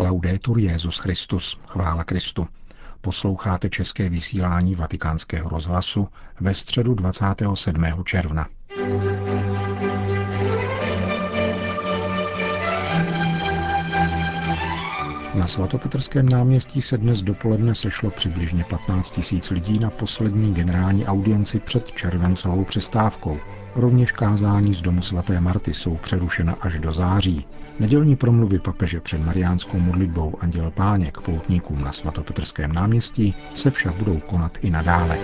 Laudetur Jesus Christus, chvála Kristu. Posloucháte české vysílání Vatikánského rozhlasu ve středu 27. června. Na svatopetrském náměstí se dnes dopoledne sešlo přibližně 15 000 lidí na poslední generální audienci před červencovou přestávkou. Rovněž kázání z domu svaté Marty jsou přerušena až do září. Nedělní promluvy papeže před mariánskou modlitbou Anděl Páně k poutníkům na svatopetrském náměstí se však budou konat i nadále.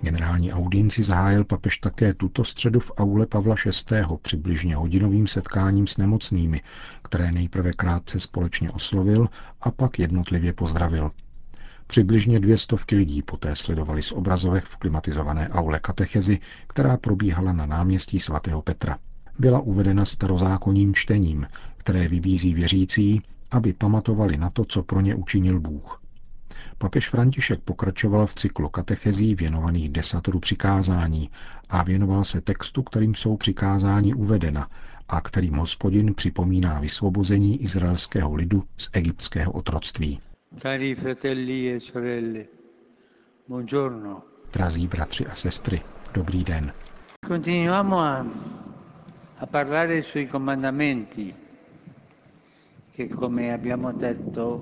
Generální audienci zahájil papež také tuto středu v aule Pavla VI. Přibližně hodinovým setkáním s nemocnými, které nejprve krátce společně oslovil a pak jednotlivě pozdravil. Přibližně 200 lidí poté sledovali z obrazovek v klimatizované aule katechezi, která probíhala na náměstí sv. Petra. Byla uvedena starozákonním čtením, které vybízí věřící, aby pamatovali na to, co pro ně učinil Bůh. Papež František pokračoval v cyklu katechezí věnovaných 10 přikázání a věnoval se textu, kterým jsou přikázání uvedena a kterým Hospodin připomíná vysvobození izraelského lidu z egyptského otroctví. Drazí bratři a sestry, dobrý den. Continuiamo a parlare sui comandamenti che come abbiamo detto.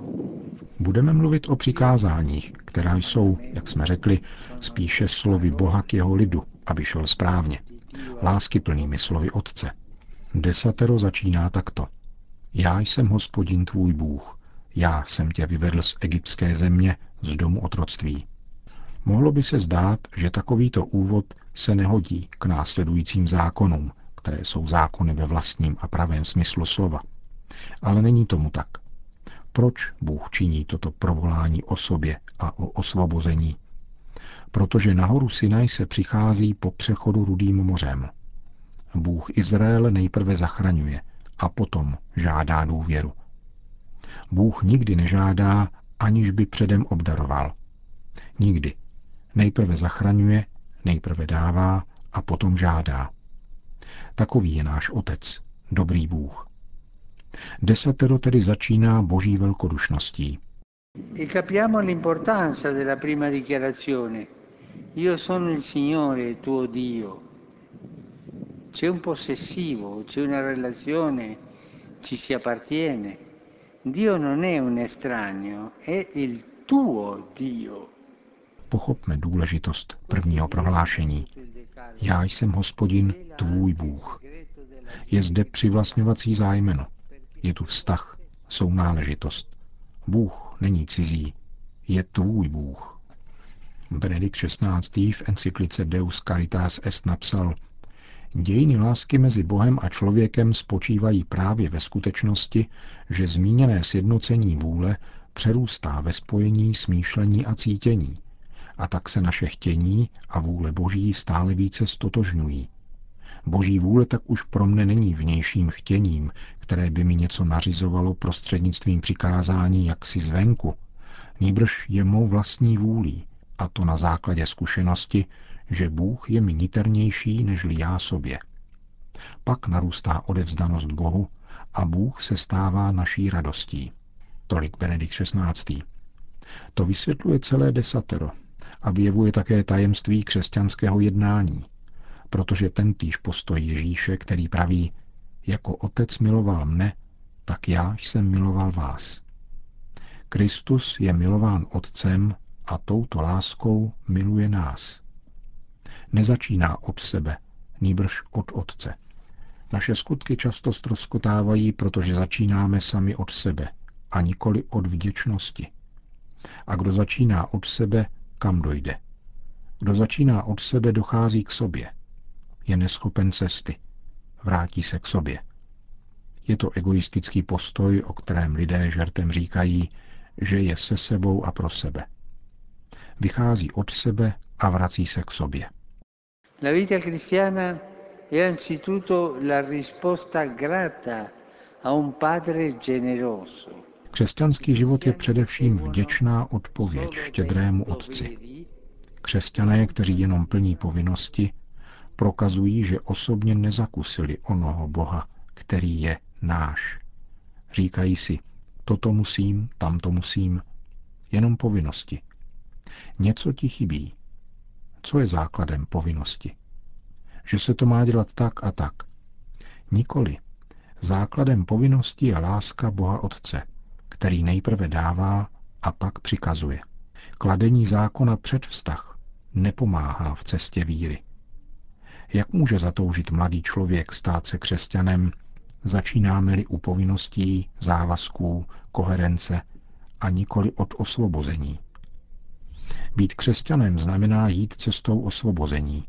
Budeme mluvit o přikázáních, která jsou, jak jsme řekli, spíše slovy Boha k jeho lidu, aby šel správně. Láskyplnými slovy Otce. 10 začíná takto. Já jsem Hospodin tvůj Bůh. Já jsem tě vyvedl z egyptské země, z domu otroctví. Mohlo by se zdát, že takovýto úvod se nehodí k následujícím zákonům, které jsou zákony ve vlastním a pravém smyslu slova. Ale není tomu tak. Proč Bůh činí toto provolání o sobě a o osvobození? Protože nahoru Sinaj se přichází po přechodu Rudým mořem. Bůh Izrael nejprve zachraňuje a potom žádá důvěru. Bůh nikdy nežádá, aniž by předem obdaroval. Nikdy. Nejprve zachraňuje, nejprve dává a potom žádá. Takový je náš Otec, dobrý Bůh. 10 tedy začíná boží velkodušností. Pochopme důležitost prvního prohlášení. Já jsem Hospodin, tvůj Bůh. Je zde přivlastňovací zájmeno. Je tu vztah, sounáležitost. Bůh není cizí, je tvůj Bůh. Benedikt XVI. V encyklice Deus Caritas Est napsal: Dějiny lásky mezi Bohem a člověkem spočívají právě ve skutečnosti, že zmíněné sjednocení vůle přerůstá ve spojení smýšlení a cítění. A tak se naše chtění a vůle Boží stále více stotožňují. Boží vůle tak už pro mne není vnějším chtěním, které by mi něco nařizovalo prostřednictvím přikázání jaksi zvenku. Nýbrž je mou vlastní vůlí, a to na základě zkušenosti, že Bůh je mi niternější nežli já sobě. Pak narůstá odevzdanost Bohu a Bůh se stává naší radostí. Tolik Benedikt XVI. To vysvětluje celé 10 a vyjevuje také tajemství křesťanského jednání. Protože tentýž postoj Ježíše, který praví, jako Otec miloval mne, tak já jsem miloval vás. Kristus je milován Otcem a touto láskou miluje nás. Nezačíná od sebe, nýbrž od Otce. Naše skutky často ztroskotávají, protože začínáme sami od sebe a nikoli od vděčnosti. A kdo začíná od sebe, kam dojde? Kdo začíná od sebe, dochází k sobě. Je neschopen cesty. Vrátí se k sobě. Je to egoistický postoj, o kterém lidé žertem říkají, že je se sebou a pro sebe. Vychází od sebe a vrací se k sobě. La vita cristiana è anzitutto la risposta grata a un padre generoso. Křesťanský život je především vděčná odpověď štědrému Otci. Křesťané, kteří jenom plní povinnosti, prokazují, že osobně nezakusili onoho Boha, který je náš, Říkají si, toto musím, tamto musím. Jenom povinnosti. Něco ti chybí. Co je základem povinnosti? Že se to má dělat tak a tak. Nikoli. Základem povinnosti je láska Boha Otce, který nejprve dává a pak přikazuje. Kladení zákona před vztah nepomáhá v cestě víry. Jak může zatoužit mladý člověk stát se křesťanem, začínáme-li u povinností, závazků, koherence a nikoli od osvobození? Být křesťanem znamená jít cestou osvobození.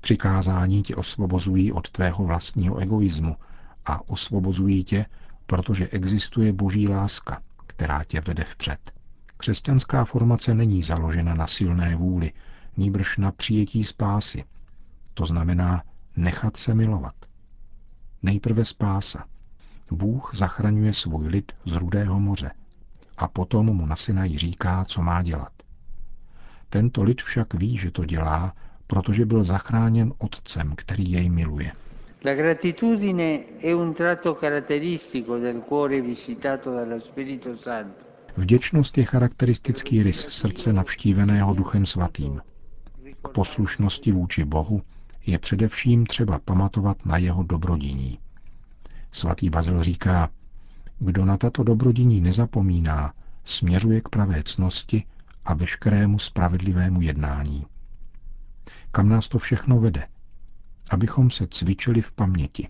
Přikázání tě osvobozují od tvého vlastního egoismu a osvobozují tě, protože existuje boží láska, která tě vede vpřed. Křesťanská formace není založena na silné vůli, nýbrž na přijetí spásy. To znamená nechat se milovat. Nejprve spása. Bůh zachraňuje svůj lid z Rudého moře a potom mu na Sinaji říká, co má dělat. Tento lid však ví, že to dělá, protože byl zachráněn Otcem, který jej miluje. La gratitudine è un tratto caratteristico del cuore visitato dallo Spirito Santo. Vděčnost je charakteristický rys srdce navštíveného Duchem Svatým. K poslušnosti vůči Bohu je především třeba pamatovat na jeho dobrodiní. Svatý Bazil říká, kdo na tato dobrodiní nezapomíná, směřuje k pravé ctnosti a veškerému spravedlivému jednání. Kam nás to všechno vede? Abychom se cvičili v paměti.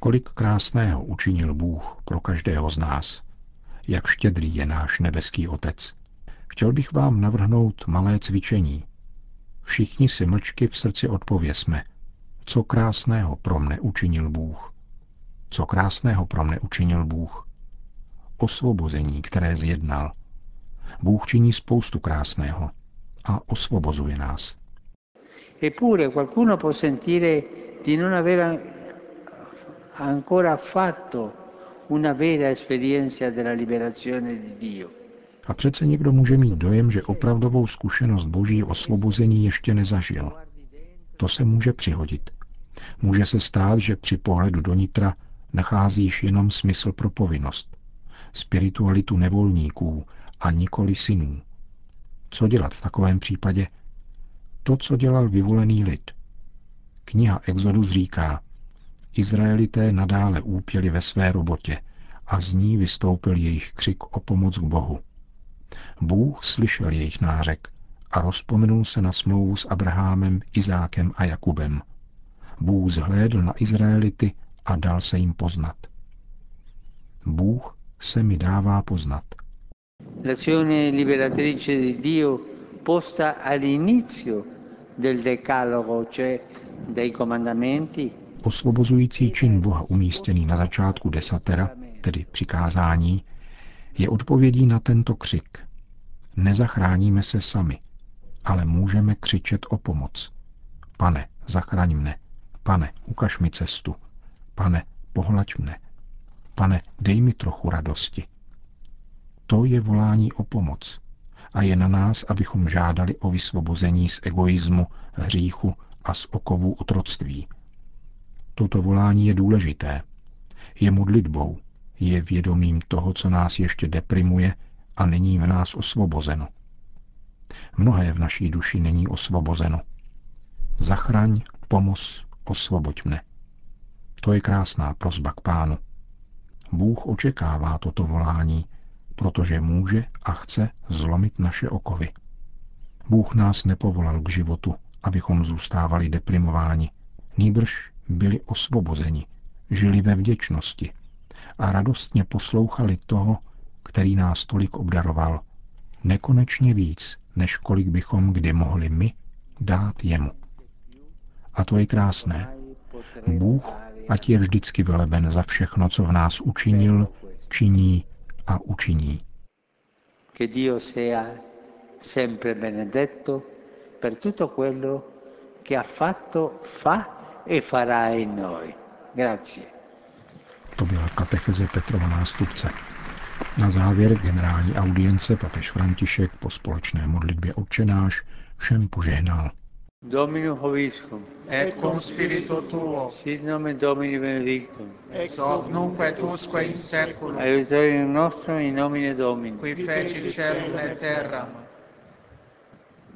Kolik krásného učinil Bůh pro každého z nás. Jak štědrý je náš nebeský Otec. Chtěl bych vám navrhnout malé cvičení. Všichni si mlčky v srdci odpověsme, co krásného pro mne učinil Bůh. Co krásného pro mne učinil Bůh. Osvobození, které zjednal. Bůh činí spoustu krásného a osvobozuje nás. Eppure qualcuno può sentire di non aver ancora fatto una vera esperienza della liberazione di Dio. A přece někdo může mít dojem, že opravdovou zkušenost Boží osvobození ještě nezažil. To se může přihodit. Může se stát, že při pohledu donitra nacházíš jenom smysl pro povinnost, spiritualitu nevolníků a nikoli synů. Co dělat v takovém případě? To, co dělal vyvolený lid. Kniha Exodus říká, Izraelité nadále úpěli ve své robotě a z ní vystoupil jejich křik o pomoc k Bohu. Bůh slyšel jejich nářek a rozpomenul se na smlouvu s Abrahamem, Izákem a Jakubem. Bůh zhlédl na Izraelity a dal se jim poznat. Bůh se mi dává poznat. L'azione liberatrice di Dio posta all'inizio del decalogo, cioè dei comandamenti. Osvobozující čin Boha umístěný na začátku desatera, tedy přikázání, je odpovědí na tento křik. Nezachráníme se sami, ale můžeme křičet o pomoc. Pane, zachraň mne. Pane, ukaž mi cestu. Pane, pohlaď mne. Pane, dej mi trochu radosti. To je volání o pomoc a je na nás, abychom žádali o vysvobození z egoismu, hříchu a z okovů otroctví. Toto volání je důležité. Je modlitbou, je vědomím toho, co nás ještě deprimuje a není v nás osvobozeno. Mnohé v naší duši není osvobozeno. Zachraň, pomoz, osvoboď mne. To je krásná prosba k Pánu. Bůh očekává toto volání, protože může a chce zlomit naše okovy. Bůh nás nepovolal k životu, abychom zůstávali deprimováni. Nýbrž byli osvobozeni, žili ve vděčnosti a radostně poslouchali toho, který nás tolik obdaroval, nekonečně víc, než kolik bychom kdy mohli my dát jemu. A to je krásné. Bůh, ať je vždycky veleben za všechno, co v nás učinil, činí a učiní. Che Dio sia sempre benedetto per tutto quello che ha fatto, fa e farà in noi. Grazie. To byla katecheze Petrova nástupce. Na závěr generální audience papež František po společné modlitbě Otčenáš všem požehnal. Dominum Hoviscum, et cum spiritu tuo, sit nomen Domini benedictum, ex hoc nunc et usque in saeculum, aiuterium nostrum in nomine Domini, qui fecit caelum et terram.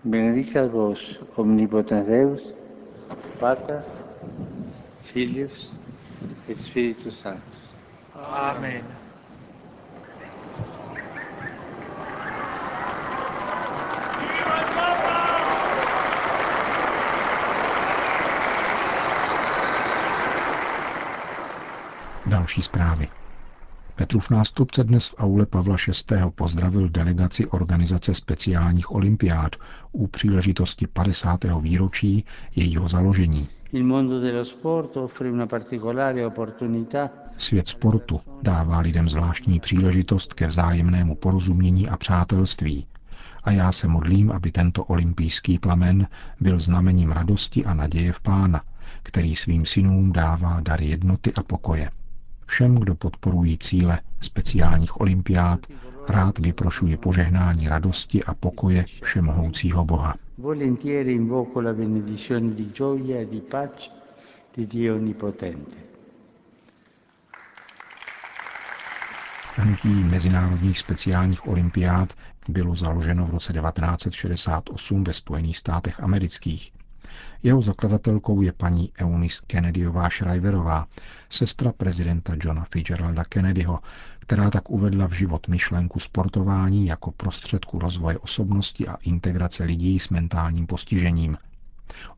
Benedicat vos, omnipotens Deus, Pater, Filius, et Spiritus Sanctus. Amen. Další zprávy. Petrův nástupce dnes v aule Pavla VI. Pozdravil delegaci organizace speciálních olympiád u příležitosti 50. výročí jejího založení. Svět sportu dává lidem zvláštní příležitost ke vzájemnému porozumění a přátelství. A já se modlím, aby tento olympijský plamen byl znamením radosti a naděje v Pána, který svým synům dává dar jednoty a pokoje. Všem, kdo podporují cíle speciálních olympiád, rád vyprošuji požehnání radosti a pokoje všemohoucího Boha. Hnutí mezinárodních speciálních olympiád bylo založeno v roce 1968 ve Spojených státech amerických. Jeho zakladatelkou je paní Eunice Kennedyová Shriverová, sestra prezidenta Johna Fitzgeralda Kennedyho, která tak uvedla v život myšlenku sportování jako prostředku rozvoje osobnosti a integrace lidí s mentálním postižením.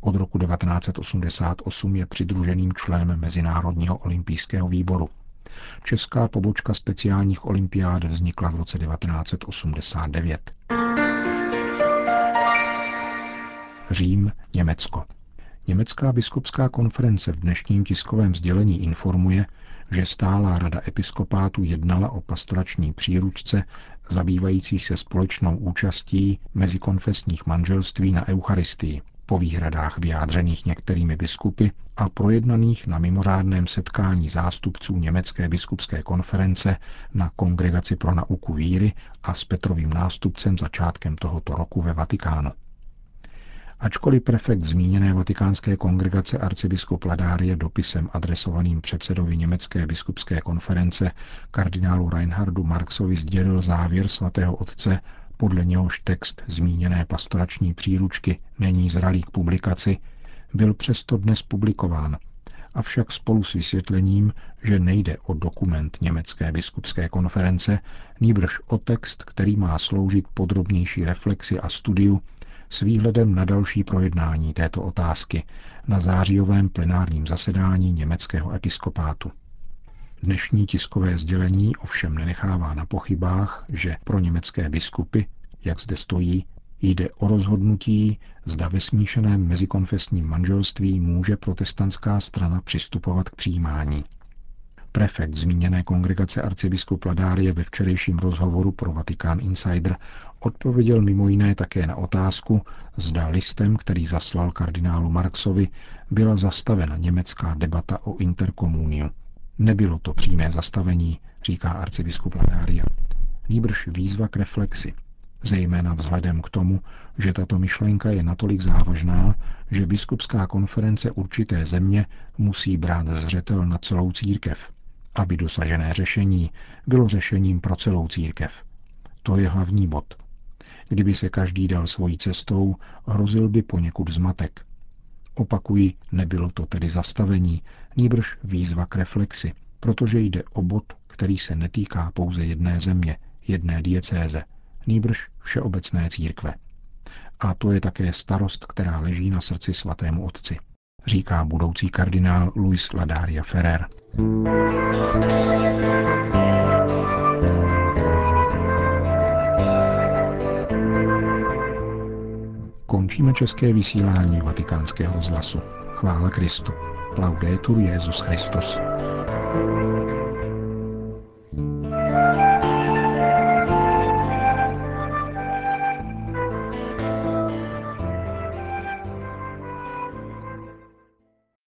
Od roku 1988 je přidruženým členem Mezinárodního olympijského výboru. Česká pobočka speciálních olympiád vznikla v roce 1989. Řím, Německo. Německá biskupská konference v dnešním tiskovém sdělení informuje, že stálá rada episkopátů jednala o pastorační příručce zabývající se společnou účastí mezikonfesních manželství na eucharistii, po výhradách vyjádřených některými biskupy a projednaných na mimořádném setkání zástupců Německé biskupské konference na Kongregaci pro nauku víry a s Petrovým nástupcem začátkem tohoto roku ve Vatikánu. Ačkoliv prefekt zmíněné vatikánské kongregace arcibiskup Ladaria dopisem adresovaným předsedovi Německé biskupské konference kardinálu Reinhardu Marxovi sdělil závěr svatého otce, podle něhož text zmíněné pastorační příručky není zralý k publikaci, byl přesto dnes publikován, avšak spolu s vysvětlením, že nejde o dokument Německé biskupské konference, nýbrž o text, který má sloužit podrobnější reflexi a studiu s výhledem na další projednání této otázky na zářijovém plenárním zasedání německého episkopátu. Dnešní tiskové sdělení ovšem nenechává na pochybách, že pro německé biskupy, jak zde stojí, jde o rozhodnutí, zda ve smíšeném mezikonfesním manželství může protestantská strana přistupovat k přijímání. Prefekt zmíněné kongregace arcibiskup Ladaria ve včerejším rozhovoru pro Vatikán Insider odpověděl mimo jiné také na otázku, zda listem, který zaslal kardinálu Marxovi, byla zastavena německá debata o interkomuniu. Nebylo to přímé zastavení, říká arcibiskup Ladaria. Nýbrž výzva k reflexi, zejména vzhledem k tomu, že tato myšlenka je natolik závažná, že biskupská konference určité země musí brát zřetel na celou církev, aby dosažené řešení bylo řešením pro celou církev. To je hlavní bod. Kdyby se každý dal svojí cestou, hrozil by poněkud zmatek. Opakuji, nebylo to tedy zastavení, nýbrž výzva k reflexi, protože jde o bod, který se netýká pouze jedné země, jedné diecéze, nýbrž všeobecné církve. A to je také starost, která leží na srdci svatému otci, říká budoucí kardinál Luis Ladaria Ferrer. Končíme české vysílání Vatikánského rozhlasu. Chvála Kristu. Laudetur Jesus Christus.